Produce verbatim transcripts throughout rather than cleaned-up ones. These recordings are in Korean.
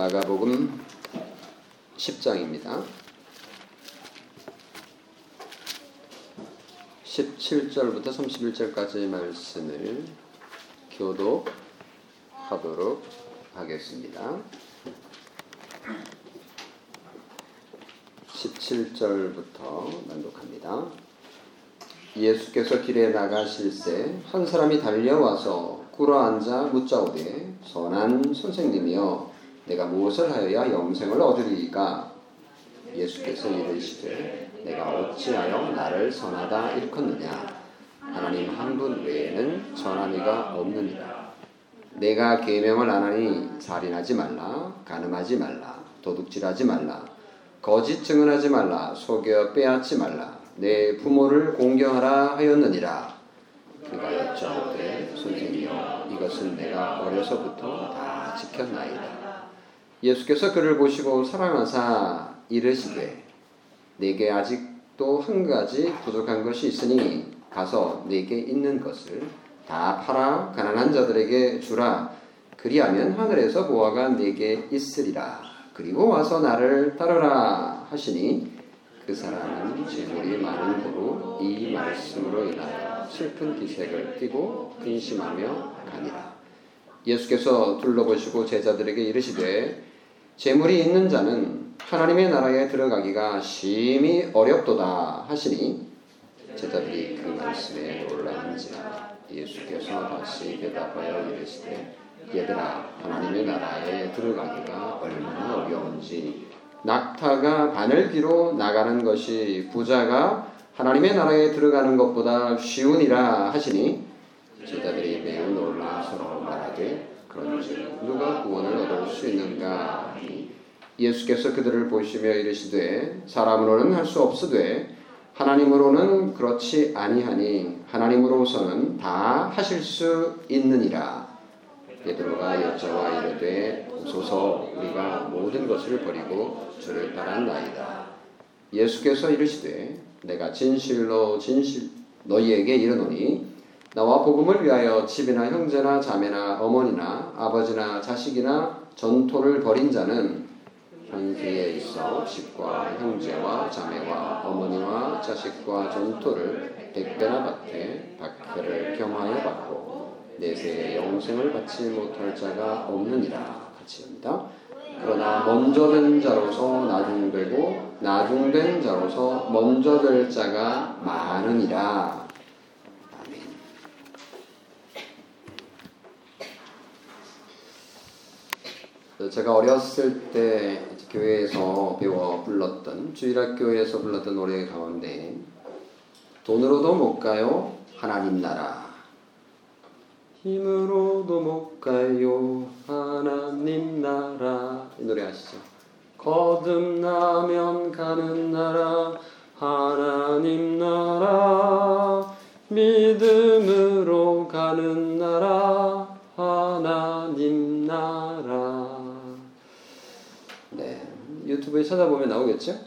마가복음 십 장입니다. 십칠 절부터 삼십일 절까지 말씀을 교독하도록 하겠습니다. 십칠 절부터 낭독합니다. 예수께서 길에 나가실새 한 사람이 달려와서 꿇어 앉아 묻자오되 선한 선생님이여 내가 무엇을 하여야 영생을 얻으리이까? 예수께서 이르시되 내가 어찌하여 나를 선하다 일컫느냐? 하나님 한 분 외에는 전한 이가 없느니라. 내가 계명을 안 하니 살인하지 말라, 간음하지 말라, 도둑질하지 말라, 거짓 증언하지 말라, 속여 빼앗지 말라, 내 부모를 공경하라 하였느니라. 그가 여쭤오되 선생님이여 이것은 내가 어려서부터 다 지켰나이다. 예수께서 그를 보시고 사랑하사 이르시되 내게 아직도 한 가지 부족한 것이 있으니 가서 내게 있는 것을 다 팔아 가난한 자들에게 주라. 그리하면 하늘에서 보화가 내게 있으리라. 그리고 와서 나를 따르라 하시니 그 사람은 재물이 많은 고로 이 말씀으로 인하여 슬픈 기색을 띠고 근심하며 가니라. 예수께서 둘러보시고 제자들에게 이르시되 재물이 있는 자는 하나님의 나라에 들어가기가 심히 어렵도다 하시니 제자들이 그 말씀에 놀라는지라. 예수께서 다시 대답하여 이르시되 얘들아 하나님의 나라에 들어가기가 얼마나 어려운지 낙타가 바늘귀로 나가는 것이 부자가 하나님의 나라에 들어가는 것보다 쉬우니라 하시니 제자들이 매우 놀라 서로 말하되 그런즉 누가 구원을 얻을 수 있는가 하니 예수께서 그들을 보시며 이르시되 사람으로는 할 수 없으되 하나님으로는 그렇지 아니하니 하나님으로서는 다 하실 수 있느니라. 베드로가 여자와 이르되 보소서 우리가 모든 것을 버리고 주를 따랐나이다. 예수께서 이르시되 내가 진실로 진실 너희에게 이르노니 나와 복음을 위하여 집이나 형제나 자매나 어머니나 아버지나 자식이나 전토를 벌인 자는 현세에 있어 집과 형제와 자매와 어머니와 자식과 전토를 백배나 받되 박해를 경하여 받고 내세에 영생을 받지 못할 자가 없느니라. 같이 합니다. 그러나 먼저 된 자로서 나중되고 나중된 자로서 먼저 될 자가 많으니라. 아멘. 제가 어렸을 때 교회에서 배워 불렀던 주일학교에서 불렀던 노래 가운데 돈으로도 못 가요 하나님 나라, 힘으로도 못 가요 하나님 나라, 이 노래 아시죠? 거듭나면 가는 나라 하나님 나라, 믿음으로 가는 나라 하나님 나라. 네, 유튜브에 찾아보면 나오겠죠?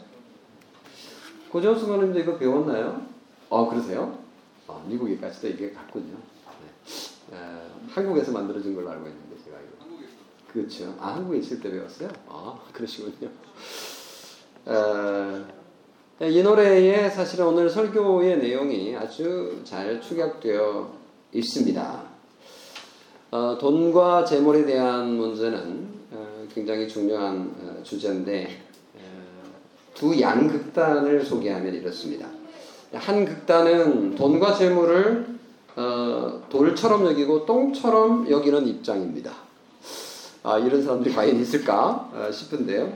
고정수 선생님도 이거 배웠나요? 아 그러세요? 아, 미국에까지도 이게 같군요. 어, 한국에서 만들어진 걸로 알고 있는데 제가 이거. 그렇죠. 아 한국에 있을 때 배웠어요? 아 그러시군요. 어, 이 노래에 사실은 오늘 설교의 내용이 아주 잘 축약되어 있습니다. 어, 돈과 재물에 대한 문제는 어, 굉장히 중요한 어, 주제인데 어, 두 양극단을 소개하면 이렇습니다. 한 극단은 돈과 재물을 어, 돌처럼 여기고 똥처럼 여기는 입장입니다. 아, 이런 사람들이 과연 있을까 아, 싶은데요.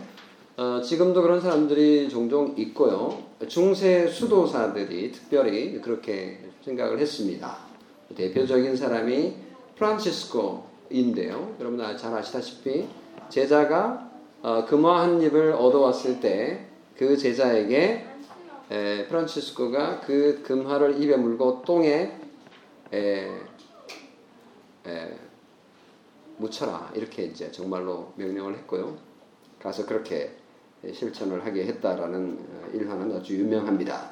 어, 지금도 그런 사람들이 종종 있고요. 중세 수도사들이 특별히 그렇게 생각을 했습니다. 대표적인 사람이 프란치스코인데요. 여러분 잘 아시다시피 제자가 어, 금화 한 입을 얻어왔을 때 그 제자에게 에, 프란치스코가 그 금화를 입에 물고 똥에 에, 에, 묻혀라 이렇게 이제 정말로 명령을 했고요. 가서 그렇게 실천을 하게 했다라는 일화는 아주 유명합니다.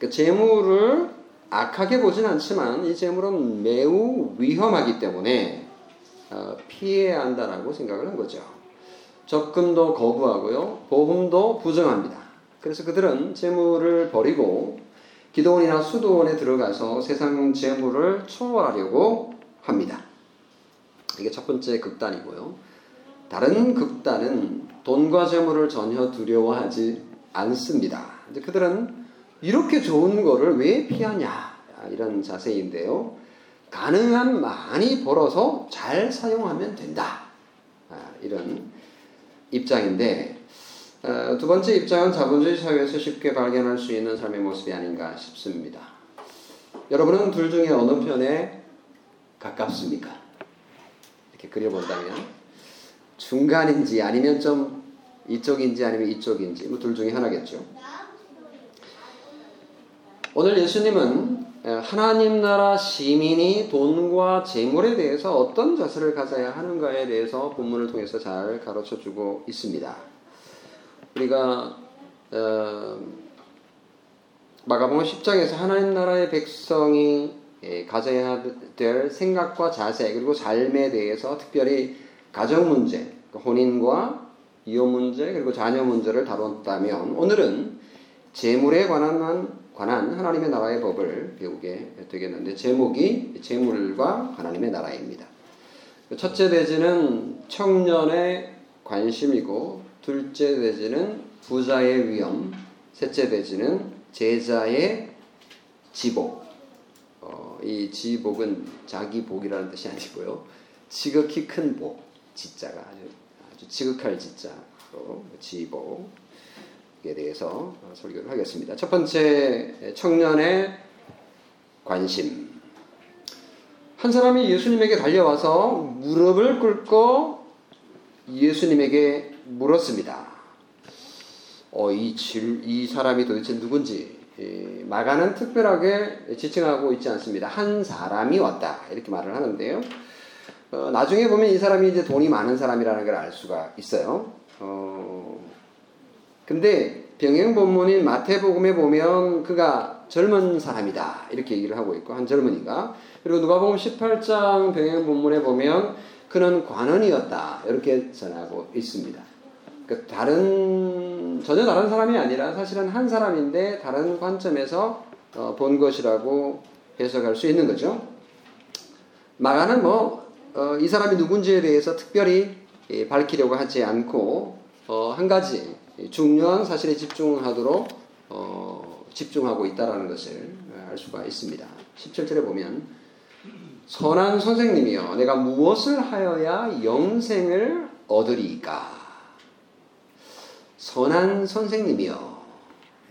그 재물을 악하게 보진 않지만 이 재물은 매우 위험하기 때문에 피해야 한다라고 생각을 한 거죠. 적금도 거부하고요. 보험도 부정합니다. 그래서 그들은 재물을 버리고 기도원이나 수도원에 들어가서 세상 재물을 초월하려고 합니다. 이게 첫 번째 극단이고요. 다른 극단은 돈과 재물을 전혀 두려워하지 않습니다. 이제 그들은 이렇게 좋은 거를 왜 피하냐 이런 자세인데요. 가능한 많이 벌어서 잘 사용하면 된다. 이런 입장인데 두 번째 입장은 자본주의 사회에서 쉽게 발견할 수 있는 삶의 모습이 아닌가 싶습니다. 여러분은 둘 중에 어느 편에 가깝습니까? 이렇게 그려본다면 중간인지 아니면 좀 이쪽인지 아니면 이쪽인지 뭐 둘 중에 하나겠죠. 오늘 예수님은 하나님 나라 시민이 돈과 재물에 대해서 어떤 자세를 가져야 하는가에 대해서 본문을 통해서 잘 가르쳐주고 있습니다. 우리가 어, 마가복음 십 장에서 하나님 나라의 백성이 가져야 될 생각과 자세 그리고 삶에 대해서 특별히 가정 문제, 혼인과 이혼 문제 그리고 자녀 문제를 다뤘다면 오늘은 재물에 관한 관한 하나님의 나라의 법을 배우게 되겠는데 제목이 재물과 하나님의 나라입니다. 첫째 대지는 청년의 관심이고 둘째 대지는 부자의 위험, 셋째 대지는 제자의 지복. 어, 이 지복은 자기 복이라는 뜻이 아니고요. 지극히 큰 복, 지자가 아주, 아주 지극할 지자로 지복. 에 대해서 설교를 하겠습니다. 첫 번째 청년의 관심. 한 사람이 예수님에게 달려와서 무릎을 꿇고 예수님에게 물었습니다. 어, 이, 질, 이 사람이 도대체 누군지 마가는 특별하게 지칭하고 있지 않습니다. 한 사람이 왔다 이렇게 말을 하는데요. 어, 나중에 보면 이 사람이 이제 돈이 많은 사람이라는 걸 알 수가 있어요. 어. 근데 병행 본문인 마태복음에 보면 그가 젊은 사람이다 이렇게 얘기를 하고 있고 한 젊은이가 그리고 누가복음 십팔 장 병행 본문에 보면 그는 관원이었다 이렇게 전하고 있습니다. 그러니까 다른 전혀 다른 사람이 아니라 사실은 한 사람인데 다른 관점에서 어, 본 것이라고 해석할 수 있는 거죠. 마가는 뭐 어, 이 사람이 누군지에 대해서 특별히 예, 밝히려고 하지 않고 어, 한 가지 중요한 사실에 집중하도록 어, 집중하고 있다는 것을 알 수가 있습니다. 십칠 절에 보면 선한 선생님이여 내가 무엇을 하여야 영생을 얻으리이까. 선한 선생님이여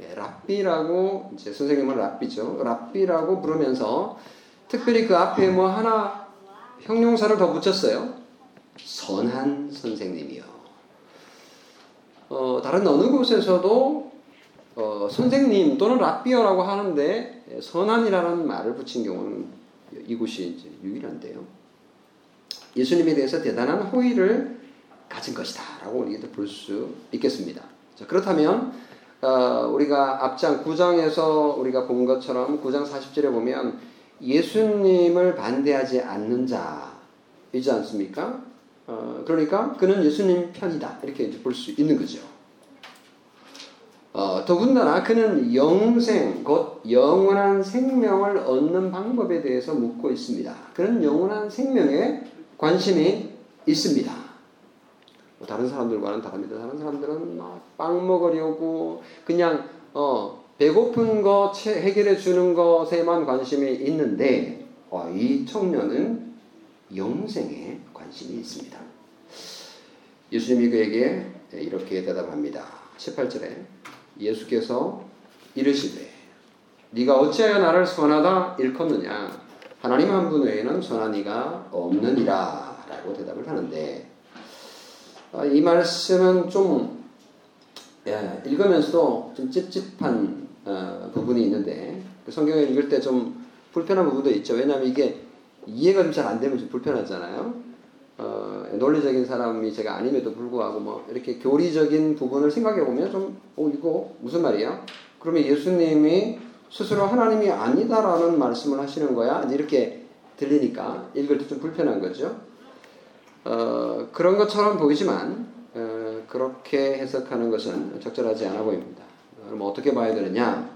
예, 랍비라고 이제 선생님은 랍비죠. 랍비라고 부르면서 특별히 그 앞에 뭐 하나 형용사를 더 붙였어요. 선한 선생님이여. 어, 다른 어느 곳에서도 어, 선생님 또는 랍비어라고 하는데 선한이라는 말을 붙인 경우는 이곳이 이제 유일한데요. 예수님에 대해서 대단한 호의를 가진 것이다 라고 우리도 볼 수 있겠습니다. 자, 그렇다면 어, 우리가 앞장 구 장에서 우리가 본 것처럼 구 장 사십 절에 보면 예수님을 반대하지 않는 자이지 않습니까? 어, 그러니까 그는 예수님 편이다 이렇게 이제 볼 수 있는 거죠. 어, 더군다나 그는 영생 곧 영원한 생명을 얻는 방법에 대해서 묻고 있습니다. 그는 영원한 생명에 관심이 있습니다. 뭐 다른 사람들과는 다릅니다. 다른 사람들은 막 빵 먹으려고 그냥 어, 배고픈 거 해결해 주는 것에만 관심이 있는데 어, 이 청년은 영생에 관심이 있습니다. 예수님이 그에게 이렇게 대답합니다. 십팔 절에 예수께서 이르시되 네가 어찌하여 나를 선하다 일컫느냐 하나님 한 분 외에는 선한 이가 없느니라 라고 대답을 하는데 이 말씀은 좀 읽으면서도 좀 찝찝한 부분이 있는데 성경을 읽을 때 좀 불편한 부분도 있죠. 왜냐하면 이게 이해가 좀 잘 안 되면 좀 불편하잖아요. 어, 논리적인 사람이 제가 아님에도 불구하고 뭐 이렇게 교리적인 부분을 생각해 보면 좀 어, 이거 무슨 말이야? 그러면 예수님이 스스로 하나님이 아니다라는 말씀을 하시는 거야? 이렇게 들리니까 읽을 때 좀 불편한 거죠. 어, 그런 것처럼 보이지만 어, 그렇게 해석하는 것은 적절하지 않아 보입니다. 그럼 어떻게 봐야 되느냐?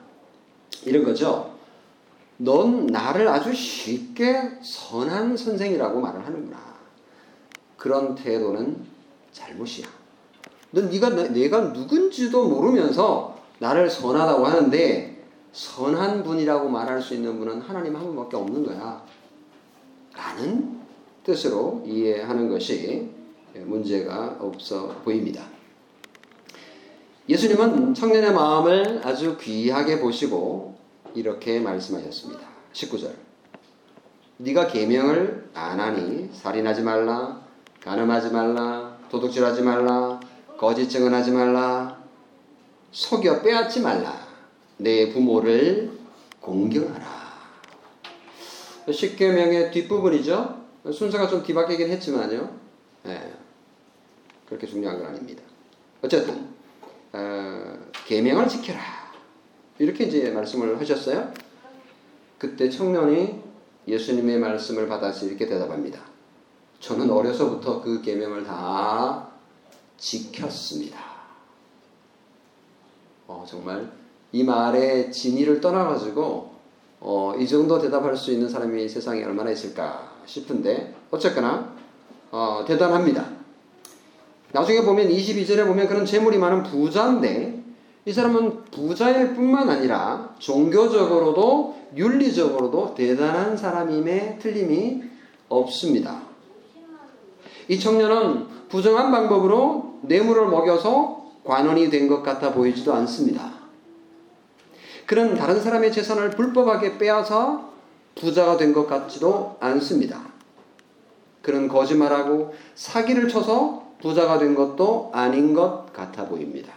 이런 거죠. 넌 나를 아주 쉽게 선한 선생이라고 말을 하는구나. 그런 태도는 잘못이야. 넌 네가, 내가 누군지도 모르면서 나를 선하다고 하는데 선한 분이라고 말할 수 있는 분은 하나님 한 분밖에 없는 거야. 라는 뜻으로 이해하는 것이 문제가 없어 보입니다. 예수님은 청년의 마음을 아주 귀하게 보시고 이렇게 말씀하셨습니다. 십구 절. 네가 계명을 안 하니 살인하지 말라, 간음하지 말라, 도둑질하지 말라, 거짓 증언하지 말라, 속여 빼앗지 말라, 내 부모를 공경하라. 십계명의 뒷부분이죠. 순서가 좀 뒤바뀌긴 했지만요. 네. 그렇게 중요한 건 아닙니다. 어쨌든 어, 계명을 지켜라 이렇게 이제 말씀을 하셨어요. 그때 청년이 예수님의 말씀을 받아서 이렇게 대답합니다. 저는 어려서부터 그 계명을 다 지켰습니다. 어, 정말 이 말의 진위를 떠나가지고 어, 이 정도 대답할 수 있는 사람이 세상에 얼마나 있을까 싶은데 어쨌거나 어, 대단합니다. 나중에 보면 이십이 절에 보면 그런 재물이 많은 부자인데 이 사람은 부자일 뿐만 아니라 종교적으로도 윤리적으로도 대단한 사람임에 틀림이 없습니다. 이 청년은 부정한 방법으로 뇌물을 먹여서 관원이 된 것 같아 보이지도 않습니다. 그는 다른 사람의 재산을 불법하게 빼앗아 부자가 된 것 같지도 않습니다. 그는 거짓말하고 사기를 쳐서 부자가 된 것도 아닌 것 같아 보입니다.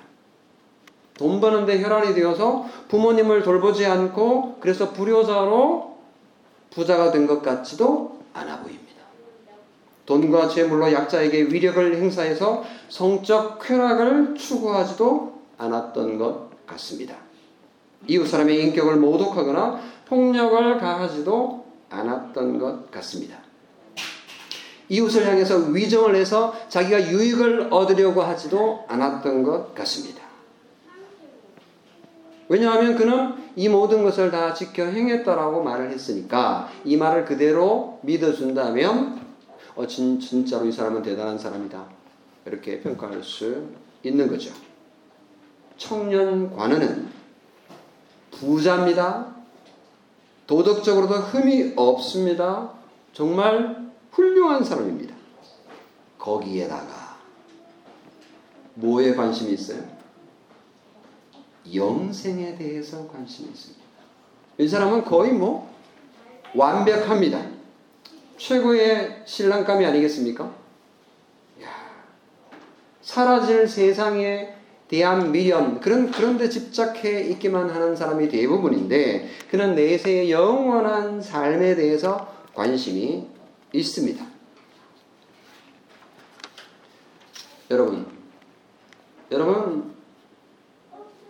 돈 버는데 혈안이 되어서 부모님을 돌보지 않고 그래서 불효자로 부자가 된 것 같지도 않아 보입니다. 돈과 재물로 약자에게 위력을 행사해서 성적 쾌락을 추구하지도 않았던 것 같습니다. 이웃 사람의 인격을 모독하거나 폭력을 가하지도 않았던 것 같습니다. 이웃을 향해서 위정을 해서 자기가 유익을 얻으려고 하지도 않았던 것 같습니다. 왜냐하면 그는 이 모든 것을 다 지켜 행했다라고 말을 했으니까 이 말을 그대로 믿어준다면 어, 진, 진짜로 이 사람은 대단한 사람이다. 이렇게 평가할 수 있는 거죠. 청년 관원은 부자입니다. 도덕적으로도 흠이 없습니다. 정말 훌륭한 사람입니다. 거기에다가 뭐에 관심이 있어요? 영생에 대해서 관심이 있습니다. 이 사람은 거의 뭐 완벽합니다. 최고의 신랑감이 아니겠습니까? 이야, 사라질 세상에 대한 미련, 그런, 그런데 집착해 있기만 하는 사람이 대부분인데 그는 내세의 영원한 삶에 대해서 관심이 있습니다. 여러분, 여러분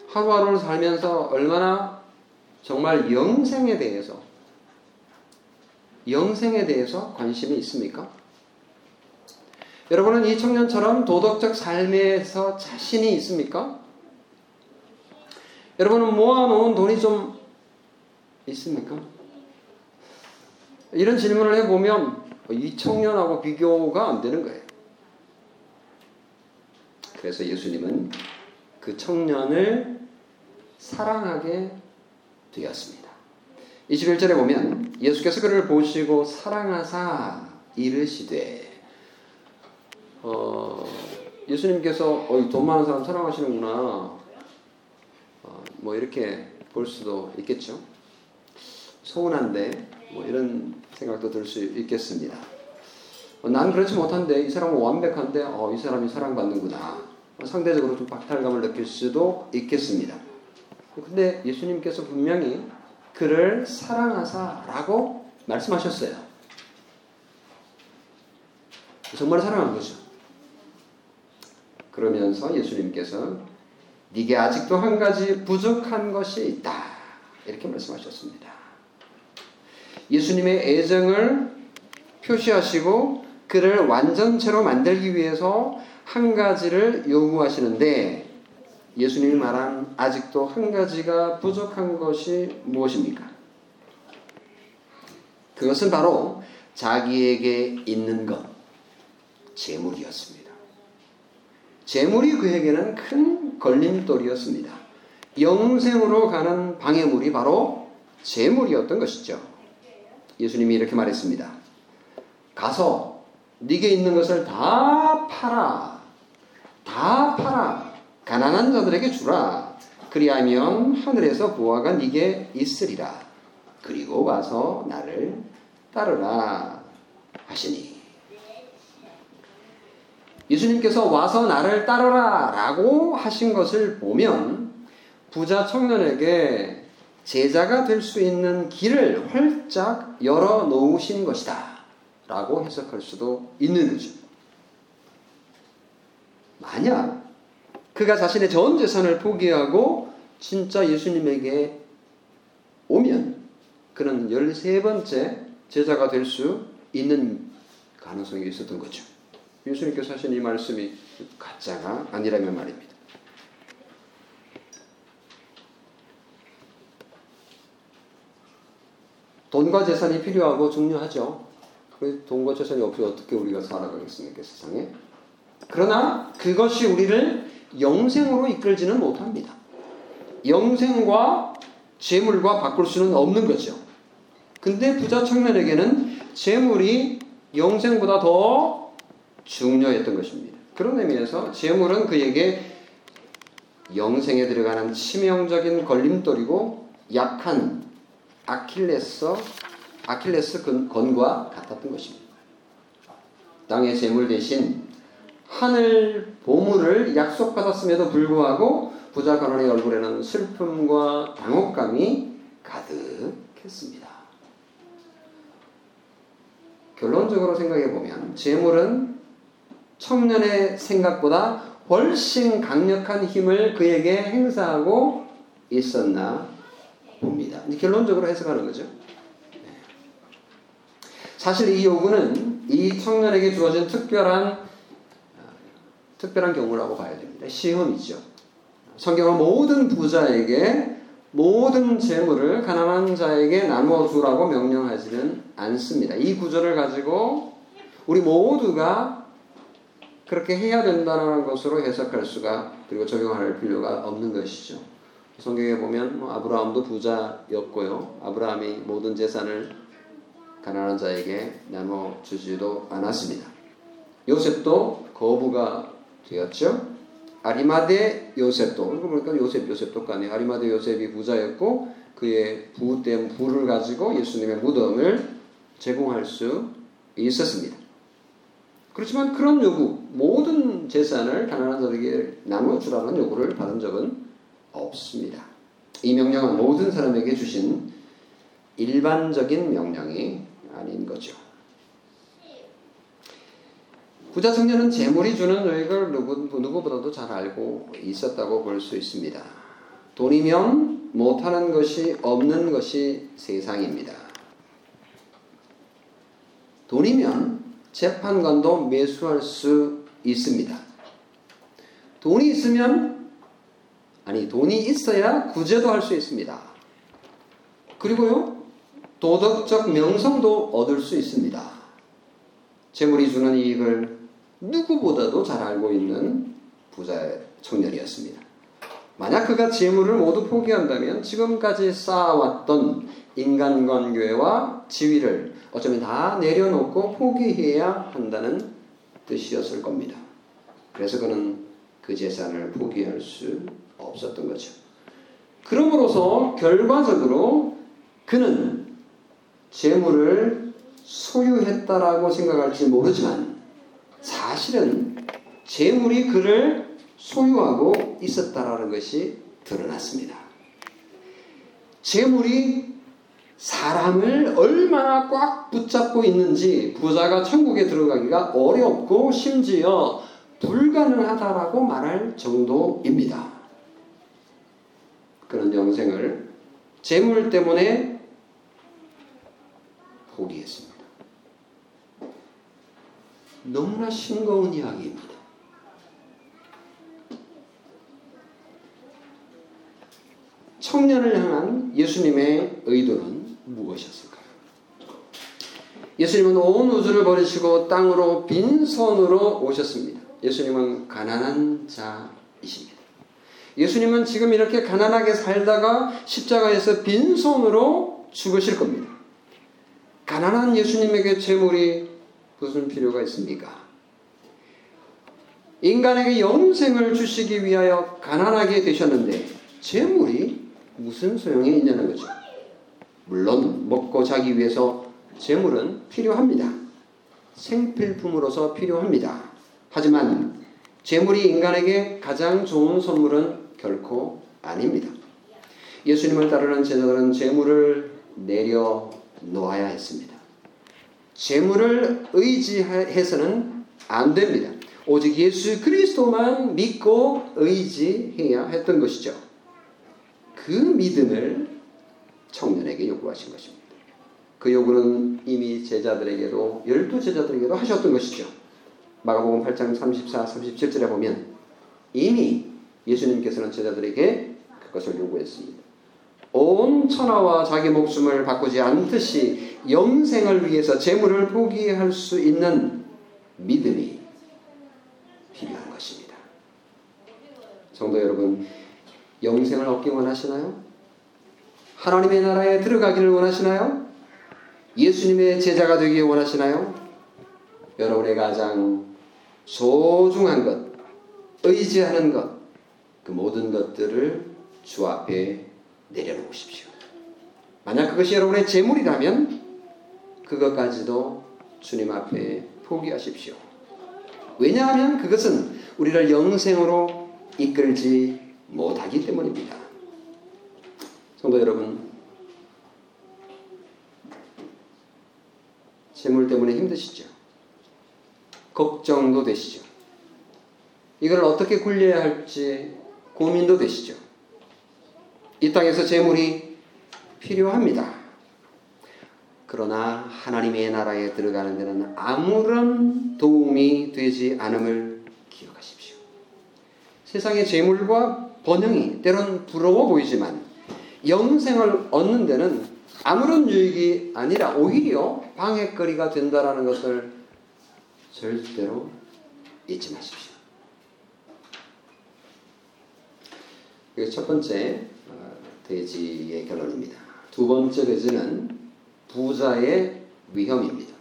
하루하루를 살면서 얼마나 정말 영생에 대해서 영생에 대해서 관심이 있습니까? 여러분은 이 청년처럼 도덕적 삶에서 자신이 있습니까? 여러분은 모아놓은 돈이 좀 있습니까? 이런 질문을 해보면 이 청년하고 비교가 안 되는 거예요. 그래서 예수님은 그 청년을 사랑하게 되었습니다. 이십일 절에 보면 예수께서 그를 보시고 사랑하사 이르시되 어, 예수님께서 어, 돈 많은 사람 사랑하시는구나 어, 뭐 이렇게 볼 수도 있겠죠. 서운한데 뭐 이런 생각도 들 수 있겠습니다. 어, 난 그렇지 못한데 이 사람은 완벽한데 어, 이 사람이 사랑받는구나. 어, 상대적으로 좀 박탈감을 느낄 수도 있겠습니다. 근데 예수님께서 분명히 그를 사랑하사라고 말씀하셨어요. 정말 사랑한 거죠. 그러면서 예수님께서 네게 아직도 한 가지 부족한 것이 있다. 이렇게 말씀하셨습니다. 예수님의 애정을 표시하시고 그를 완전체로 만들기 위해서 한 가지를 요구하시는데 예수님이 말한 아직도 한 가지가 부족한 것이 무엇입니까? 그것은 바로 자기에게 있는 것, 재물이었습니다. 재물이 그에게는 큰 걸림돌이었습니다. 영생으로 가는 방해물이 바로 재물이었던 것이죠. 예수님이 이렇게 말했습니다. 가서 네게 있는 것을 다 팔아. 다 팔아. 가난한 자들에게 주라. 그리하면 하늘에서 보화가 네게 있으리라. 그리고 와서 나를 따르라 하시니. 예수님께서 와서 나를 따르라 라고 하신 것을 보면 부자 청년에게 제자가 될 수 있는 길을 활짝 열어놓으신 것이다 라고 해석할 수도 있는 거죠. 만약 그가 자신의 전 재산을 포기하고 진짜 예수님에게 오면 그는 열세 번째 제자가 될 수 있는 가능성이 있었던 거죠. 예수님께서 하신 이 말씀이 가짜가 아니라면 말입니다. 돈과 재산이 필요하고 중요하죠. 돈과 재산이 없으면 어떻게 우리가 살아가겠습니까, 세상에? 그러나 그것이 우리를 영생으로 이끌지는 못합니다. 영생과 재물과 바꿀 수는 없는 거죠. 근데 부자 청년에게는 재물이 영생보다 더 중요했던 것입니다. 그런 의미에서 재물은 그에게 영생에 들어가는 치명적인 걸림돌이고 약한 아킬레스, 아킬레스 건과 같았던 것입니다. 땅의 재물 대신 하늘 보물을 약속받았음에도 불구하고 부자 가론의 얼굴에는 슬픔과 당혹감이 가득했습니다. 결론적으로 생각해보면 재물은 청년의 생각보다 훨씬 강력한 힘을 그에게 행사하고 있었나 봅니다. 결론적으로 해석하는 거죠. 사실 이 요구는 이 청년에게 주어진 특별한 특별한 경우라고 봐야 됩니다. 시험이죠. 성경은 모든 부자에게 모든 재물을 가난한 자에게 나누어 주라고 명령하지는 않습니다. 이 구절을 가지고 우리 모두가 그렇게 해야 된다는 것으로 해석할 수가 그리고 적용할 필요가 없는 것이죠. 성경에 보면 아브라함도 부자였고요. 아브라함이 모든 재산을 가난한 자에게 나누어 주지도 않았습니다. 요셉도 거부가 되었죠. 아리마대 요셉도 그러니까 요셉 요셉도 간에 아리마대 요셉이 부자였고 그의 부 때문에 부를 가지고 예수님의 무덤을 제공할 수 있었습니다. 그렇지만 그런 요구 모든 재산을 가난한 자들에게 나누어 주라는 요구를 받은 적은 없습니다. 이 명령은 모든 사람에게 주신 일반적인 명령이 아닌 거죠. 부자 청년은 재물이 주는 의의를 누구보다도 잘 알고 있었다고 볼 수 있습니다. 돈이면 못하는 것이 없는 것이 세상입니다. 돈이면 재판관도 매수할 수 있습니다. 돈이 있으면 아니 돈이 있어야 구제도 할 수 있습니다. 그리고요 도덕적 명성도 얻을 수 있습니다. 재물이 주는 이익을 누구보다도 잘 알고 있는 부자 청년이었습니다. 만약 그가 재물을 모두 포기한다면 지금까지 쌓아왔던 인간관계와 지위를 어쩌면 다 내려놓고 포기해야 한다는 뜻이었을 겁니다. 그래서 그는 그 재산을 포기할 수 없었던 거죠. 그러므로서 결과적으로 그는 재물을 소유했다라고 생각할지 모르지만 사실은 재물이 그를 소유하고 있었다라는 것이 드러났습니다. 재물이 사람을 얼마나 꽉 붙잡고 있는지 부자가 천국에 들어가기가 어렵고 심지어 불가능하다라고 말할 정도입니다. 그런 영생을 재물 때문에 포기했습니다. 너무나 싱거운 이야기입니다. 청년을 향한 예수님의 의도는 무엇이었을까요? 예수님은 온 우주를 버리시고 땅으로 빈손으로 오셨습니다. 예수님은 가난한 자이십니다. 예수님은 지금 이렇게 가난하게 살다가 십자가에서 빈손으로 죽으실 겁니다. 가난한 예수님에게 재물이 무슨 필요가 있습니까? 인간에게 영생을 주시기 위하여 가난하게 되셨는데 재물이 무슨 소용이 있냐는 거죠. 물론 먹고 자기 위해서 재물은 필요합니다. 생필품으로서 필요합니다. 하지만 재물이 인간에게 가장 좋은 선물은 결코 아닙니다. 예수님을 따르는 제자들은 재물을 내려놓아야 했습니다. 재물을 의지해서는 안 됩니다. 오직 예수 그리스도만 믿고 의지해야 했던 것이죠. 그 믿음을 청년에게 요구하신 것입니다. 그 요구는 이미 제자들에게도 열두 제자들에게도 하셨던 것이죠. 마가복음 팔 장 삼십사, 삼십칠 절에 보면 이미 예수님께서는 제자들에게 그것을 요구했습니다. 온 천하와 자기 목숨을 바꾸지 않듯이 영생을 위해서 재물을 포기할 수 있는 믿음이 필요한 것입니다. 성도 여러분, 영생을 얻기 원하시나요? 하나님의 나라에 들어가기를 원하시나요? 예수님의 제자가 되기 원하시나요? 여러분의 가장 소중한 것, 의지하는 것, 그 모든 것들을 주 앞에 내려놓으십시오. 만약 그것이 여러분의 재물이라면 그것까지도 주님 앞에 포기하십시오. 왜냐하면 그것은 우리를 영생으로 이끌지 못하기 때문입니다. 성도 여러분, 재물 때문에 힘드시죠? 걱정도 되시죠? 이걸 어떻게 굴려야 할지 고민도 되시죠? 이 땅에서 재물이 필요합니다. 그러나 하나님의 나라에 들어가는 데는 아무런 도움이 되지 않음을 기억하십시오. 세상의 재물과 번영이 때론 부러워 보이지만 영생을 얻는 데는 아무런 유익이 아니라 오히려 방해거리가 된다라는 것을 절대로 잊지 마십시오. 이게 첫 번째 돼지의 결론입니다. 두 번째 돼지는 부자의 위험입니다.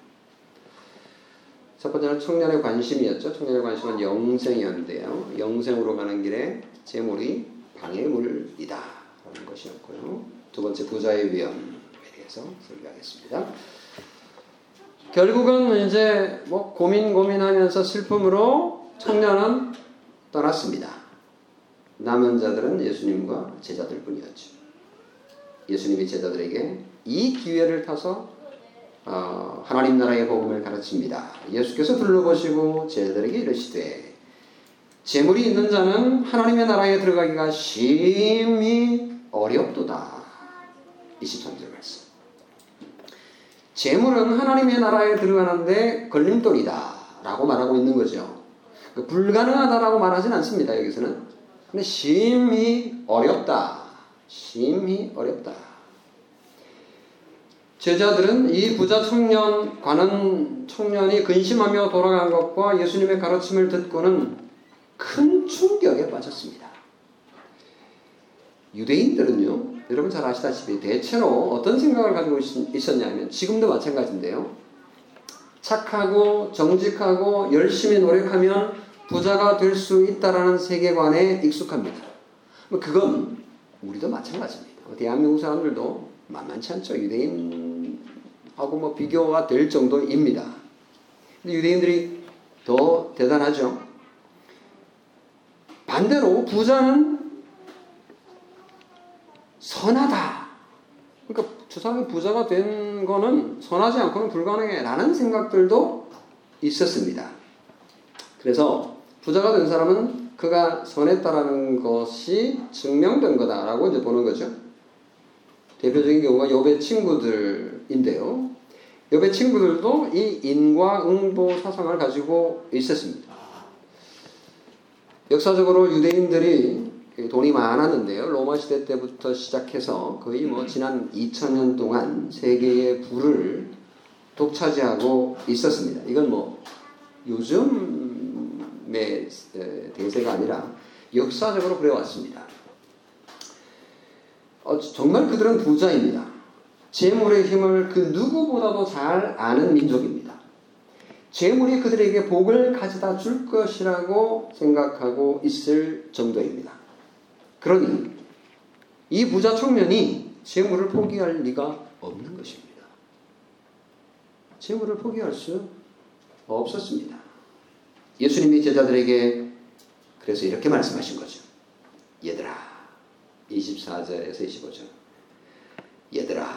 첫 번째는 청년의 관심이었죠. 청년의 관심은 영생이었는데요. 영생으로 가는 길에 재물이 방해물이다 라는 것이었고요. 두 번째 부자의 위험에 대해서 설명하겠습니다. 결국은 이제 뭐 고민 고민하면서 슬픔으로 청년은 떠났습니다. 남은 자들은 예수님과 제자들 뿐이었죠. 예수님이 제자들에게 이 기회를 타서 어, 하나님 나라의 복음을 가르칩니다. 예수께서 둘러보시고 제자들에게 이르시되 재물이 있는 자는 하나님의 나라에 들어가기가 심히 어렵도다. 이십삼 절 말씀. 재물은 하나님의 나라에 들어가는데 걸림돌이다 라고 말하고 있는 거죠. 그러니까 불가능하다라고 말하진 않습니다. 여기서는. 근데 심히 어렵다. 심히 어렵다. 제자들은 이 부자 청년과는 청년이 근심하며 돌아간 것과 예수님의 가르침을 듣고는 큰 충격에 빠졌습니다. 유대인들은요, 여러분 잘 아시다시피 대체로 어떤 생각을 가지고 있었냐면 지금도 마찬가지인데요. 착하고 정직하고 열심히 노력하면 부자가 될 수 있다라는 세계관에 익숙합니다. 그건 우리도 마찬가지입니다. 대한민국 사람들도 만만치 않죠. 유대인하고 뭐 비교가 될 정도입니다. 근데 유대인들이 더 대단하죠. 반대로 부자는 선하다. 그러니까 주사위 부자가 된 거는 선하지 않고는 불가능해라는 생각들도 있었습니다. 그래서 부자가 된 사람은 그가 선했다라는 것이 증명된 거다라고 이제 보는 거죠. 대표적인 경우가 욥의 친구들인데요. 욥의 친구들도 이 인과응보 사상을 가지고 있었습니다. 역사적으로 유대인들이 돈이 많았는데요. 로마 시대 때부터 시작해서 거의 뭐 지난 이천 년 동안 세계의 부를 독차지하고 있었습니다. 이건 뭐 요즘의 대세가 아니라 역사적으로 그래왔습니다. 어, 정말 그들은 부자입니다. 재물의 힘을 그 누구보다도 잘 아는 민족입니다. 재물이 그들에게 복을 가져다 줄 것이라고 생각하고 있을 정도입니다. 그러니 이 부자 청년이 재물을 포기할 리가 없는 것입니다. 재물을 포기할 수 없었습니다. 예수님이 제자들에게 그래서 이렇게 말씀하신 거죠. 얘들아, 이십사 절에서 이십오 절. 얘들아,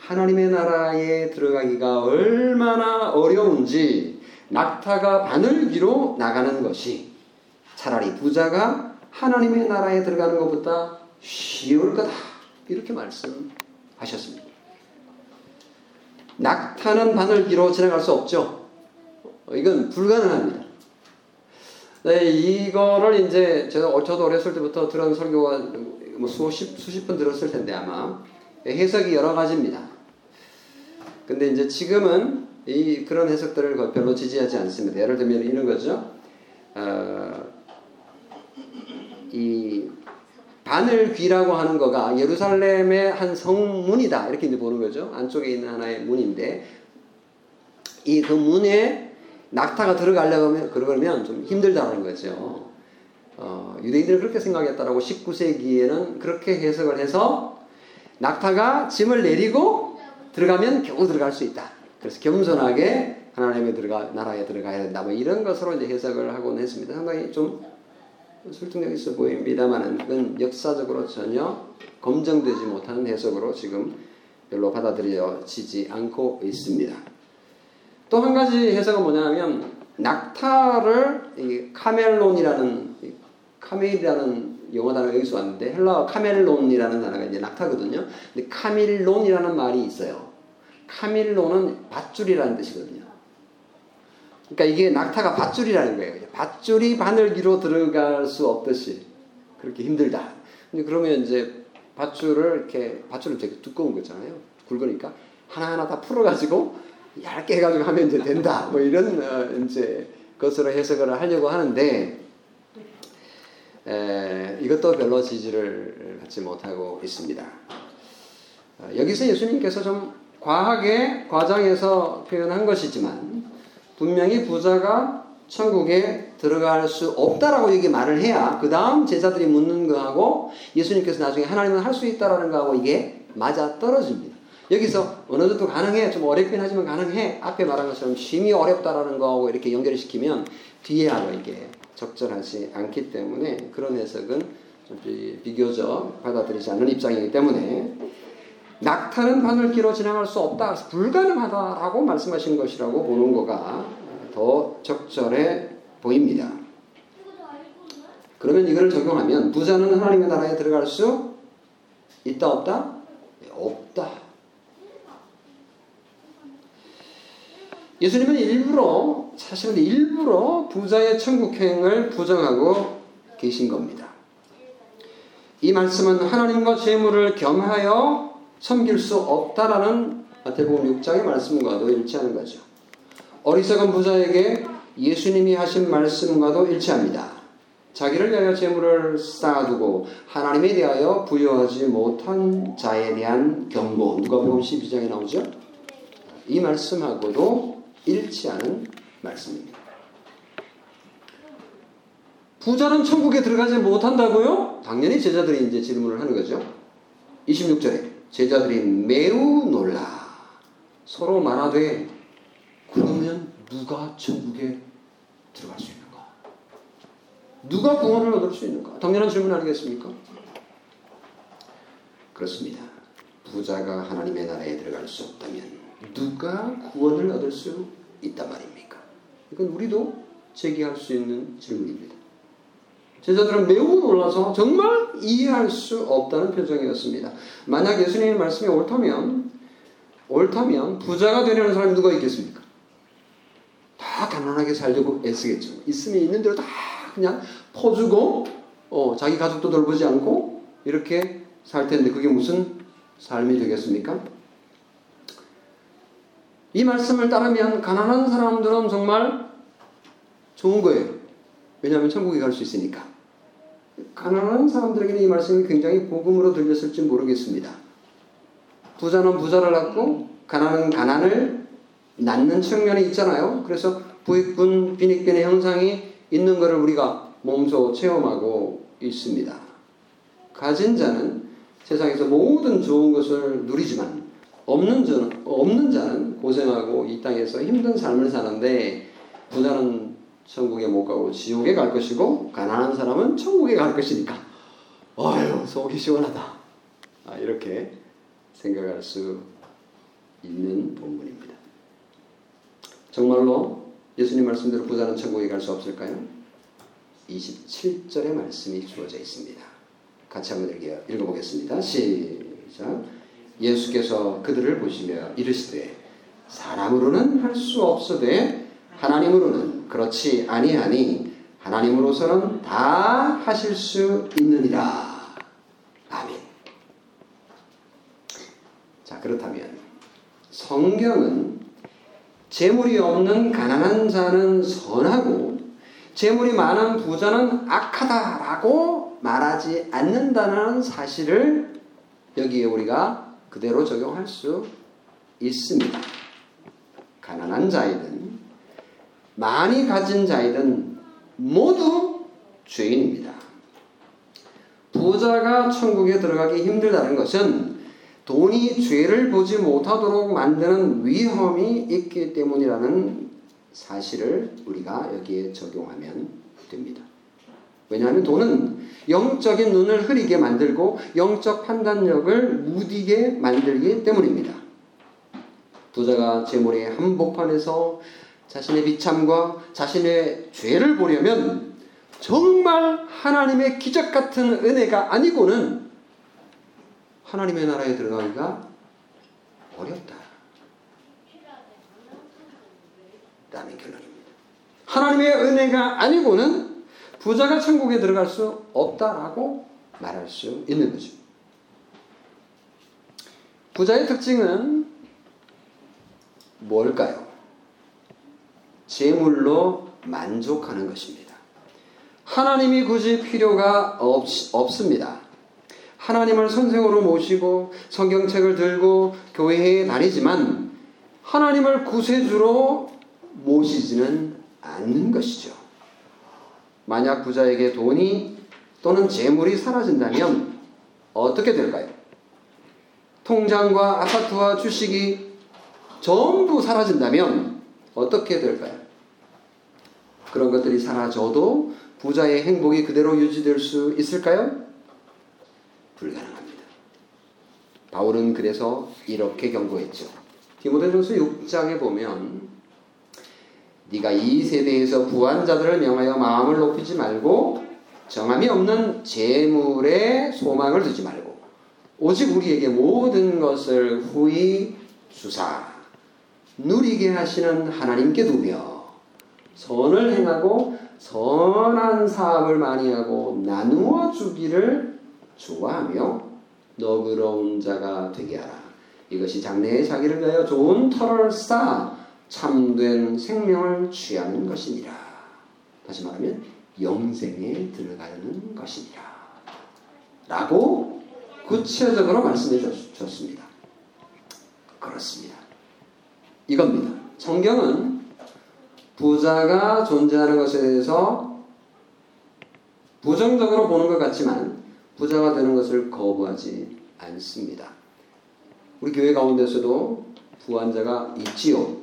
하나님의 나라에 들어가기가 얼마나 어려운지 낙타가 바늘귀로 나가는 것이 차라리 부자가 하나님의 나라에 들어가는 것보다 쉬울 거다. 이렇게 말씀하셨습니다. 낙타는 바늘귀로 지나갈 수 없죠. 이건 불가능합니다. 네, 이거를 이제 제가 저도 어렸을 때부터 들은 설교가 뭐 수십, 수십 분 들었을 텐데 아마 해석이 여러 가지입니다. 근데 이제 지금은 이 그런 해석들을 별로 지지하지 않습니다. 예를 들면 이런 거죠. 어, 이 바늘귀라고 하는 거가 예루살렘의 한 성문이다. 이렇게 이제 보는 거죠. 안쪽에 있는 하나의 문인데 이 그 문에 낙타가 들어가려고 하면 그러면 좀 힘들다는 거죠. 어, 유대인들은 그렇게 생각했다라고 십구 세기에는 그렇게 해석을 해서 낙타가 짐을 내리고 들어가면 겨우 들어갈 수 있다. 그래서 겸손하게 하나님의 들어가, 나라에 들어가야 된다. 뭐 이런 것으로 이제 해석을 하곤 했습니다. 상당히 좀 설득력 있어 보입니다만은 그건 역사적으로 전혀 검증되지 못하는 해석으로 지금 별로 받아들여지지 않고 있습니다. 또 한 가지 해석은 뭐냐면 낙타를 이 카멜론이라는 이 카멜이라는 영어 단어가 여기서 왔는데 헬라어 카멜론이라는 단어가 이제 낙타거든요. 근데 카밀론이라는 말이 있어요. 카밀론은 밧줄이라는 뜻이거든요. 그러니까 이게 낙타가 밧줄이라는 거예요. 밧줄이 바늘귀로 들어갈 수 없듯이 그렇게 힘들다. 근데 그러면 이제 밧줄을 이렇게 밧줄은 되게 두꺼운 거잖아요. 굵으니까 하나하나 다 풀어가지고 얇게 해가지고 하면 이제 된다. 뭐 이런 어, 이제 것으로 해석을 하려고 하는데. 에, 이것도 별로 지지를 받지 못하고 있습니다. 어, 여기서 예수님께서 좀 과하게 과장해서 표현한 것이지만 분명히 부자가 천국에 들어갈 수 없다라고 이게 말을 해야 그 다음 제자들이 묻는 거하고 예수님께서 나중에 하나님은 할 수 있다라는 거하고 이게 맞아떨어집니다. 여기서 어느 정도 가능해, 좀 어렵긴 하지만 가능해, 앞에 말한 것처럼 심히 어렵다라는 거하고 이렇게 연결시키면 뒤에하고 이게 적절하지 않기 때문에 그런 해석은 좀 비교적 받아들이지 않는 입장이기 때문에 낙타는 바늘귀로 지나갈 수 없다, 불가능하다라고 말씀하신 것이라고 보는 거가 더 적절해 보입니다. 그러면 이걸 적용하면 부자는 하나님의 나라에 들어갈 수 있다 없다? 네, 없다. 예수님은 일부러 사실은 일부러 부자의 천국행을 부정하고 계신 겁니다. 이 말씀은 하나님과 재물을 겸하여 섬길 수 없다라는 마태복음 육 장의 말씀과도 일치하는 거죠. 어리석은 부자에게 예수님이 하신 말씀과도 일치합니다. 자기를 위하여 재물을 쌓아두고 하나님에 대하여 부여하지 못한 자에 대한 경고. 누가복음 십이 장에 나오죠. 이 말씀하고도 일치하는 말씀입니다. 부자는 천국에 들어가지 못한다고요? 당연히 제자들이 이제 질문을 하는 거죠. 이십육 절에 제자들이 매우 놀라 서로 말하되 그러면 누가 천국에 들어갈 수 있는가? 누가 구원을 얻을 수 있는가? 당연한 질문 아니겠습니까? 그렇습니다. 부자가 하나님의 나라에 들어갈 수 없다면 누가 구원을 얻을 수 있단 말입니까? 이건 우리도 제기할 수 있는 질문입니다. 제자들은 매우 놀라서 정말 이해할 수 없다는 표정이었습니다. 만약 예수님의 말씀이 옳다면 옳다면 부자가 되려는 사람이 누가 있겠습니까? 다 가난하게 살려고 애쓰겠죠. 있으면 있는 대로 다 그냥 퍼주고 어, 자기 가족도 돌보지 않고 이렇게 살 텐데 그게 무슨 삶이 되겠습니까? 이 말씀을 따르면 가난한 사람들은 정말 좋은 거예요. 왜냐하면 천국에 갈 수 있으니까. 가난한 사람들에게는 이 말씀이 굉장히 복음으로 들렸을지 모르겠습니다. 부자는 부자를 낳고 가난은 가난을 낳는 측면이 있잖아요. 그래서 부익분, 빈익빈의 현상이 있는 것을 우리가 몸소 체험하고 있습니다. 가진 자는 세상에서 모든 좋은 것을 누리지만 없는 자는, 없는 자는 고생하고 이 땅에서 힘든 삶을 사는데, 부자는 천국에 못 가고 지옥에 갈 것이고 가난한 사람은 천국에 갈 것이니까 아유 속이 시원하다, 아, 이렇게 생각할 수 있는 본문입니다. 정말로 예수님 말씀대로 부자는 천국에 갈 수 없을까요? 이십칠 절의 말씀이 주어져 있습니다. 같이 한번 읽어보겠습니다. 시작. 예수께서 그들을 보시며 이르시되 사람으로는 할 수 없으되 하나님으로는 그렇지 아니하니 하나님으로서는 다 하실 수 있느니라. 아멘. 자, 그렇다면 성경은 재물이 없는 가난한 자는 선하고 재물이 많은 부자는 악하다라고 말하지 않는다는 사실을 여기에 우리가 그대로 적용할 수 있습니다. 가난한 자이든 많이 가진 자이든 모두 죄인입니다. 부자가 천국에 들어가기 힘들다는 것은 돈이 죄를 보지 못하도록 만드는 위험이 있기 때문이라는 사실을 우리가 여기에 적용하면 됩니다. 왜냐하면 돈은 영적인 눈을 흐리게 만들고 영적 판단력을 무디게 만들기 때문입니다. 부자가 재물의 한복판에서 자신의 비참과 자신의 죄를 보려면 정말 하나님의 기적 같은 은혜가 아니고는 하나님의 나라에 들어가기가 어렵다 라는 결론입니다. 하나님의 은혜가 아니고는 부자가 천국에 들어갈 수 없다라고 말할 수 있는 거죠. 부자의 특징은 뭘까요? 재물로 만족하는 것입니다. 하나님이 굳이 필요가 없, 없습니다. 하나님을 선생으로 모시고 성경책을 들고 교회에 다니지만 하나님을 구세주로 모시지는 않는 것이죠. 만약 부자에게 돈이 또는 재물이 사라진다면 어떻게 될까요? 통장과 아파트와 주식이 전부 사라진다면 어떻게 될까요? 그런 것들이 사라져도 부자의 행복이 그대로 유지될 수 있을까요? 불가능합니다. 바울은 그래서 이렇게 경고했죠. 디모데전서 육 장에 보면 네가 이 세대에서 부한 자들을 명하여 마음을 높이지 말고 정함이 없는 재물에 소망을 두지 말고 오직 우리에게 모든 것을 후히 주사 누리게 하시는 하나님께 두며 선을 행하고 선한 사업을 많이 하고 나누어 주기를 좋아하며 너그러운 자가 되게 하라. 이것이 장래에 자기를 위하여 좋은 터를 쌓아 참된 생명을 취하는 것이니라. 다시 말하면 영생에 들어가는 것이니라 라고 구체적으로 말씀해 주셨습니다. 그렇습니다. 이겁니다. 성경은 부자가 존재하는 것에 대해서 부정적으로 보는 것 같지만 부자가 되는 것을 거부하지 않습니다. 우리 교회 가운데서도 부한 자가 있지요.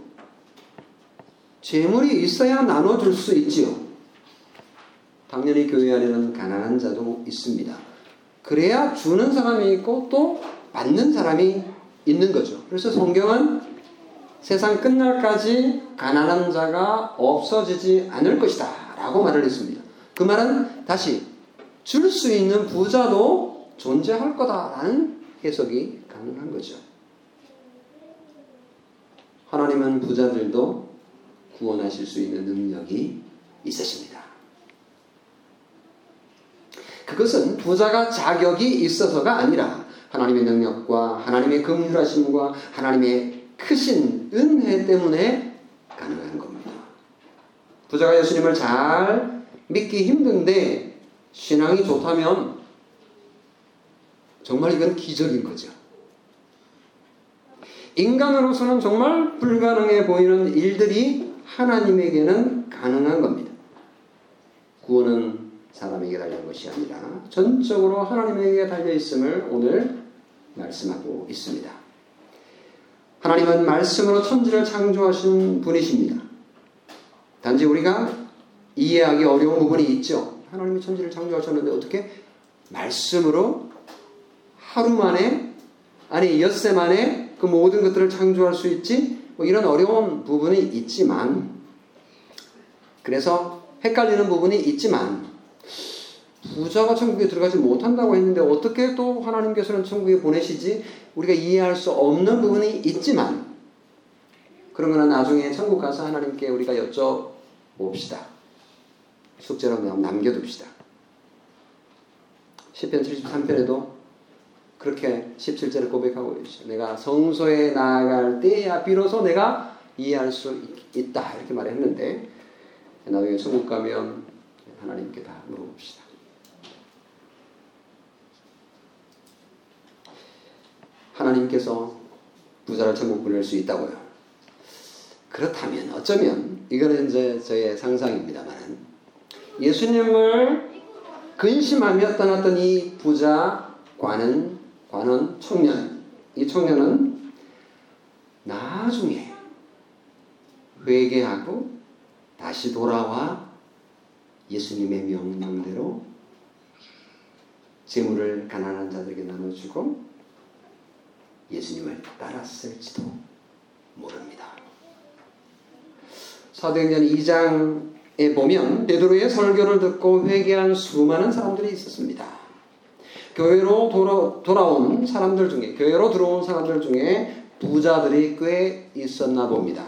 재물이 있어야 나눠줄 수 있지요. 당연히 교회 안에는 가난한 자도 있습니다. 그래야 주는 사람이 있고 또 받는 사람이 있는 거죠. 그래서 성경은 세상 끝날까지 가난한 자가 없어지지 않을 것이다 라고 말을 했습니다. 그 말은 다시 줄 수 있는 부자도 존재할 거다라는 해석이 가능한 거죠. 하나님은 부자들도 구원하실 수 있는 능력이 있으십니다. 그것은 부자가 자격이 있어서가 아니라 하나님의 능력과 하나님의 긍휼하심과 하나님의 크신 은혜 때문에 가능한 겁니다. 부자가 예수님을 잘 믿기 힘든데 신앙이 좋다면 정말 이건 기적인 거죠. 인간으로서는 정말 불가능해 보이는 일들이 하나님에게는 가능한 겁니다. 구원은 사람에게 달린 것이 아니라 전적으로 하나님에게 달려있음을 오늘 말씀하고 있습니다. 하나님은 말씀으로 천지를 창조하신 분이십니다. 단지 우리가 이해하기 어려운 부분이 있죠. 하나님이 천지를 창조하셨는데 어떻게 말씀으로 하루 만에, 아니 엿새 만에 그 모든 것들을 창조할 수 있지? 뭐 이런 어려운 부분이 있지만, 그래서 헷갈리는 부분이 있지만, 부자가 천국에 들어가지 못한다고 했는데 어떻게 또 하나님께서는 천국에 보내시지? 우리가 이해할 수 없는 부분이 있지만, 그러면 나중에 천국 가서 하나님께 우리가 여쭤봅시다. 숙제로 남겨둡시다. 시편 칠십삼 편에도 그렇게 십칠 절을 고백하고 계시죠. 내가 성소에 나아갈 때야 비로소 내가 이해할 수 있다, 이렇게 말했는데 나중에 천국 가면 하나님께 다 물어봅시다. 하나님께서 부자를 천국 보낼 수 있다고요. 그렇다면 어쩌면, 이거는 이제 저의 상상입니다만, 예수님을 근심하며 떠났던 이 부자 관은, 관은 청년, 이 청년은 나중에 회개하고 다시 돌아와 예수님의 명령대로 재물을 가난한 자들에게 나눠주고 예수님을 따랐을지도 모릅니다. 사도행전 이 장에 보면 베드로의 설교를 듣고 회개한 수많은 사람들이 있었습니다. 교회로 돌아, 돌아온 사람들 중에, 교회로 들어온 사람들 중에 부자들이 꽤 있었나 봅니다.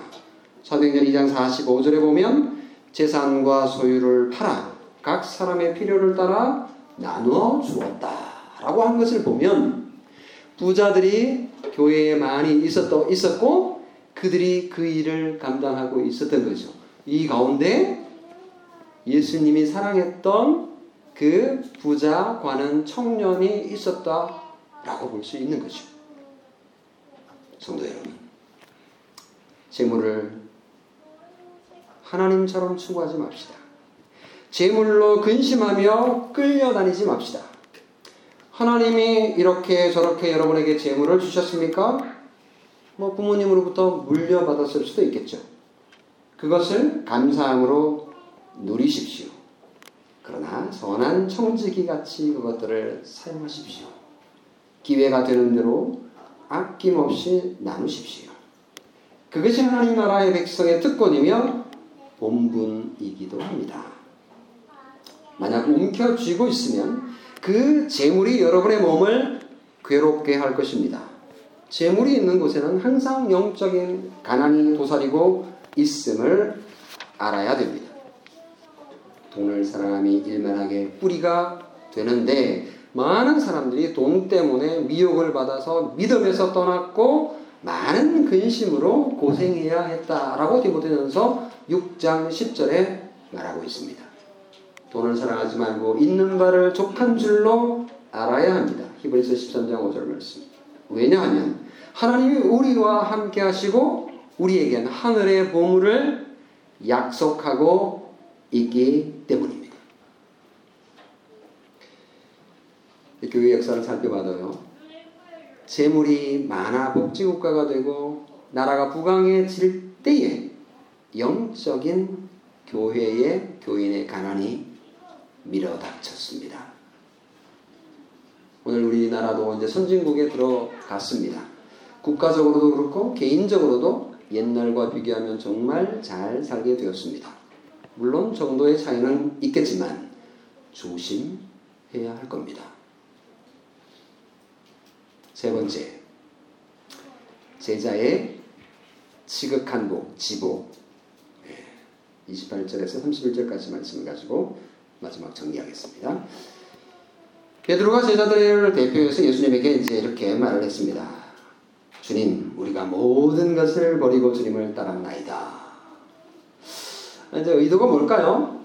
사도행전 이 장 사십오 절에 보면 재산과 소유를 팔아 각 사람의 필요를 따라 나누어 주었다 라고 한 것을 보면 부자들이 교회에 많이 있었도, 있었고 그들이 그 일을 감당하고 있었던 거죠. 이 가운데 예수님이 사랑했던 그 부자과는 청년이 있었다라고 볼 수 있는 거죠. 성도 여러분, 재물을 하나님처럼 추구하지 맙시다. 재물로 근심하며 끌려다니지 맙시다. 하나님이 이렇게 저렇게 여러분에게 재물을 주셨습니까? 뭐 부모님으로부터 물려받았을 수도 있겠죠. 그것을 감사함으로 누리십시오. 그러나 선한 청지기같이 그것들을 사용하십시오. 기회가 되는 대로 아낌없이 나누십시오. 그것이 하나님 나라의 백성의 특권이며 본분이기도 합니다. 만약 움켜쥐고 있으면 그 재물이 여러분의 몸을 괴롭게 할 것입니다. 재물이 있는 곳에는 항상 영적인 가난이 도사리고 있음을 알아야 됩니다. 돈을 사랑함이 일만하게 뿌리가 되는데 많은 사람들이 돈 때문에 미혹을 받아서 믿음에서 떠났고 많은 근심으로 고생해야 했다라고 디모데전서 육 장 십 절에 말하고 있습니다. 돈을 사랑하지 말고 있는 바를 족한 줄로 알아야 합니다. 히브리서 십삼 장 오 절 말씀. 왜냐하면 하나님이 우리와 함께 하시고 우리에겐 하늘의 보물을 약속하고 있기 때문입니다. 교회 역사를 살펴봐도요, 재물이 많아 복지국가가 되고 나라가 부강해질 때에 영적인 교회의, 교인의 가난이 밀어닥쳤습니다. 오늘 우리나라도 이제 선진국에 들어갔습니다. 국가적으로도 그렇고 개인적으로도 옛날과 비교하면 정말 잘 살게 되었습니다. 물론 정도의 차이는 있겠지만 조심해야 할 겁니다. 세 번째, 제자의 지극한 복, 지복. 이십팔 절에서 삼십일 절까지 말씀을 가지고 마지막 정리하겠습니다. 베드로가 제자들을 대표해서 예수님에게 이제 이렇게 말을 했습니다. 주님, 우리가 모든 것을 버리고 주님을 따랐나이다. 이제 의도가 뭘까요?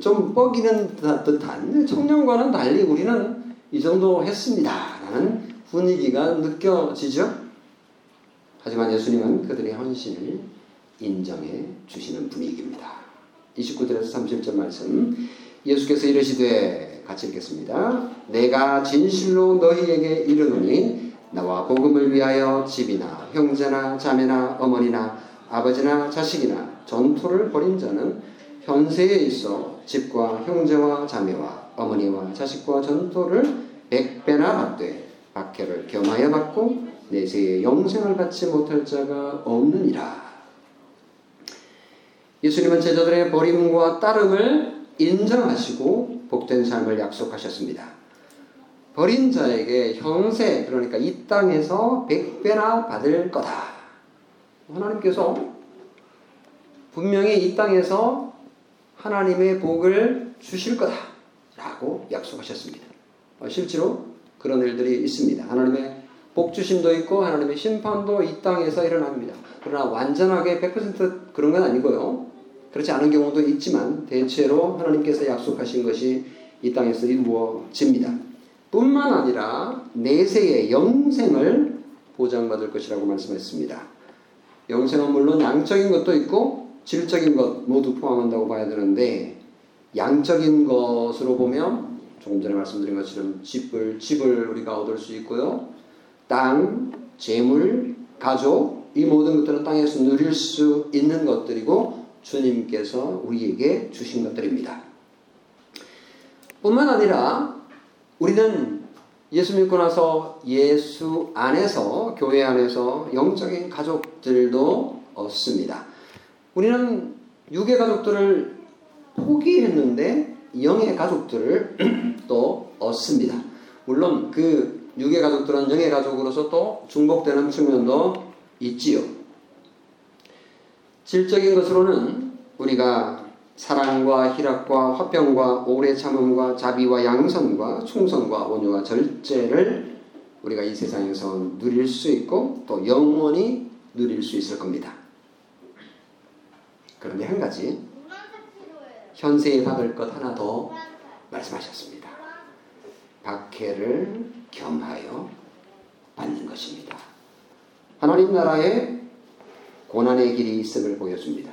좀 뻐기는 듯한 청년과는 달리 우리는 이 정도 했습니다라는 분위기가 느껴지죠. 하지만 예수님은 그들의 헌신을 인정해 주시는 분위기입니다. 이십구 절에서 삼십 절 말씀. 예수께서 이르시되, 같이 읽겠습니다. 내가 진실로 너희에게 이르노니 나와 복음을 위하여 집이나 형제나 자매나 어머니나 아버지나 자식이나 전토를 벌인 자는 현세에 있어 집과 형제와 자매와 어머니와 자식과 전토를 백배나 받되 박해를 겸하여 받고 내세에 영생을 받지 못할 자가 없느니라. 예수님은 제자들의 버림과 따름을 인정하시고 복된 삶을 약속하셨습니다. 버린 자에게 현세, 그러니까 이 땅에서 백배나 받을 거다. 하나님께서 분명히 이 땅에서 하나님의 복을 주실 거다 라고 약속하셨습니다. 실제로 그런 일들이 있습니다. 하나님의 복주심도 있고 하나님의 심판도 이 땅에서 일어납니다. 그러나 완전하게 백 퍼센트 그런 건 아니고요. 그렇지 않은 경우도 있지만 대체로 하나님께서 약속하신 것이 이 땅에서 이루어집니다. 뿐만 아니라 내세의 영생을 보장받을 것이라고 말씀했습니다. 영생은 물론 양적인 것도 있고 질적인 것 모두 포함한다고 봐야 되는데, 양적인 것으로 보면 조금 전에 말씀드린 것처럼 집을, 집을 우리가 얻을 수 있고요. 땅, 재물, 가족, 이 모든 것들은 땅에서 누릴 수 있는 것들이고 주님께서 우리에게 주신 것들입니다. 뿐만 아니라 우리는 예수 믿고 나서 예수 안에서, 교회 안에서 영적인 가족들도 얻습니다. 우리는 육의 가족들을 포기했는데 영의 가족들을 또 얻습니다. 물론 그 육의 가족들은 영의 가족으로서 또 중복되는 측면도 있지요. 질적인 것으로는 우리가 사랑과 희락과 화평과 오래 참음과 자비와 양선과 충성과 온유와 절제를 우리가 이 세상에서 누릴 수 있고 또 영원히 누릴 수 있을 겁니다. 그런데 한 가지 현세에 받을 것 하나 더 말씀하셨습니다. 박해를 겸하여 받는 것입니다. 하나님 나라에 고난의 길이 있음을 보여줍니다.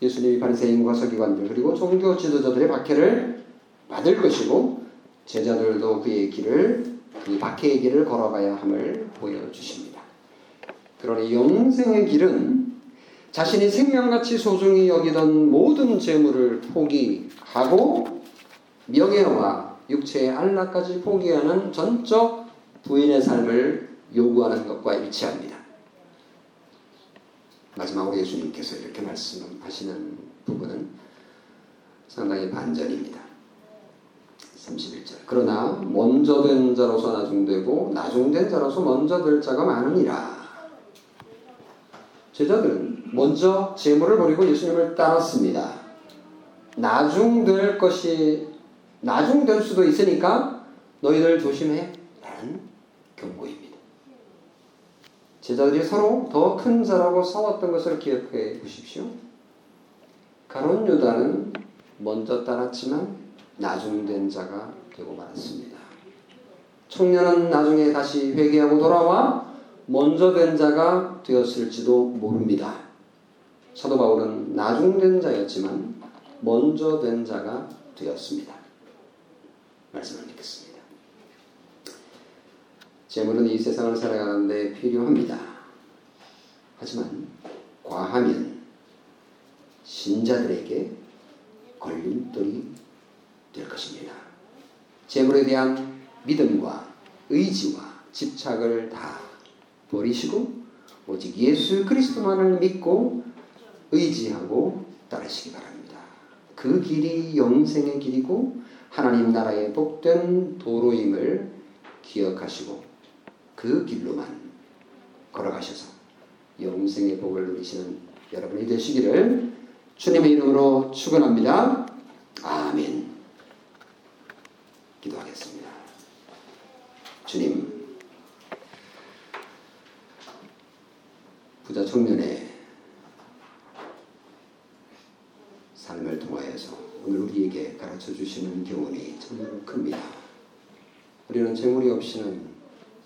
예수님이 바리새인과 서기관들 그리고 종교 지도자들의 박해를 받을 것이고 제자들도 그의 길을, 그 박해의 길을 걸어가야 함을 보여주십니다. 그러니 영생의 길은 자신이 생명같이 소중히 여기던 모든 재물을 포기하고 명예와 육체의 안락까지 포기하는 전적 부인의 삶을 요구하는 것과 일치합니다. 마지막으로 예수님께서 이렇게 말씀하시는 부분은 상당히 반전입니다. 삼십일 절. 그러나 먼저 된 자로서 나중되고 나중된 자로서 먼저 될 자가 많으니라. 제자들은 먼저 재물을 버리고 예수님을 따랐습니다. 나중될 것이 나중될 수도 있으니까 너희들 조심해 라는 경고입니다. 제자들이 서로 더 큰 자라고 싸웠던 것을 기억해 보십시오. 가룟 유다는 먼저 따랐지만 나중된 자가 되고 말았습니다. 청년은 나중에 다시 회개하고 돌아와 먼저 된 자가 되었을지도 모릅니다. 사도 바울은 나중된 자였지만 먼저 된 자가 되었습니다. 말씀을 드리겠습니다. 재물은 이 세상을 살아가는데 필요합니다. 하지만 과하면 신자들에게 걸림돌이 될 것입니다. 재물에 대한 믿음과 의지와 집착을 다 버리시고 오직 예수 그리스도만을 믿고 의지하고 따르시기 바랍니다. 그 길이 영생의 길이고 하나님 나라의 복된 도로임을 기억하시고 그 길로만 걸어가셔서 영생의 복을 누리시는 여러분이 되시기를 주님의 이름으로 축원합니다. 아멘. 기도하겠습니다. 주님, 부자 청년의 삶을 통하여서 오늘 우리에게 가르쳐주시는 교훈이 참 큽니다. 우리는 재물이 없이는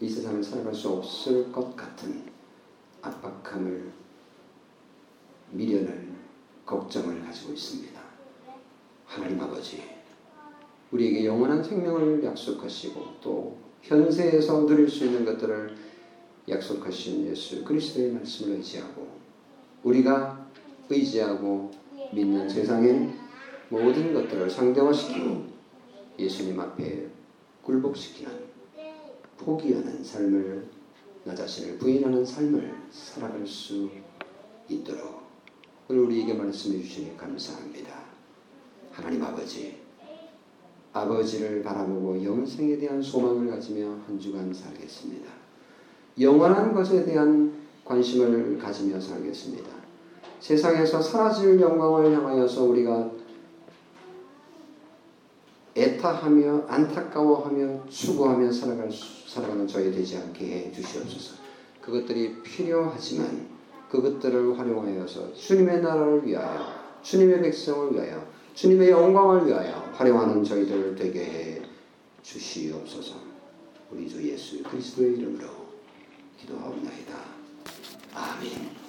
이 세상을 살아갈 수 없을 것 같은 압박함을, 미련을, 걱정을 가지고 있습니다. 하나님 아버지, 우리에게 영원한 생명을 약속하시고 또 현세에서 누릴 수 있는 것들을 약속하신 예수 그리스도의 말씀을 의지하고 우리가 의지하고 믿는 세상의 모든 것들을 상대화시키고 예수님 앞에 굴복시키는, 포기하는 삶을, 나 자신을 부인하는 삶을 살아갈 수 있도록 오늘 우리에게 말씀해 주시니 감사합니다. 하나님 아버지, 아버지를 바라보고 영생에 대한 소망을 가지며 한 주간 살겠습니다. 영원한 것에 대한 관심을 가지며 살겠습니다. 세상에서 사라질 영광을 향하여서 우리가 애타하며 안타까워하며 추구하며 살아갈 수, 살아가는 저희 되지 않게 해 주시옵소서. 그것들이 필요하지만 그것들을 활용하여서 주님의 나라를 위하여, 주님의 백성을 위하여, 주님의 영광을 위하여 활용하는 저희들 되게 해 주시옵소서. 우리 주 예수 그리스도의 이름으로 기도하옵나이다. 아멘.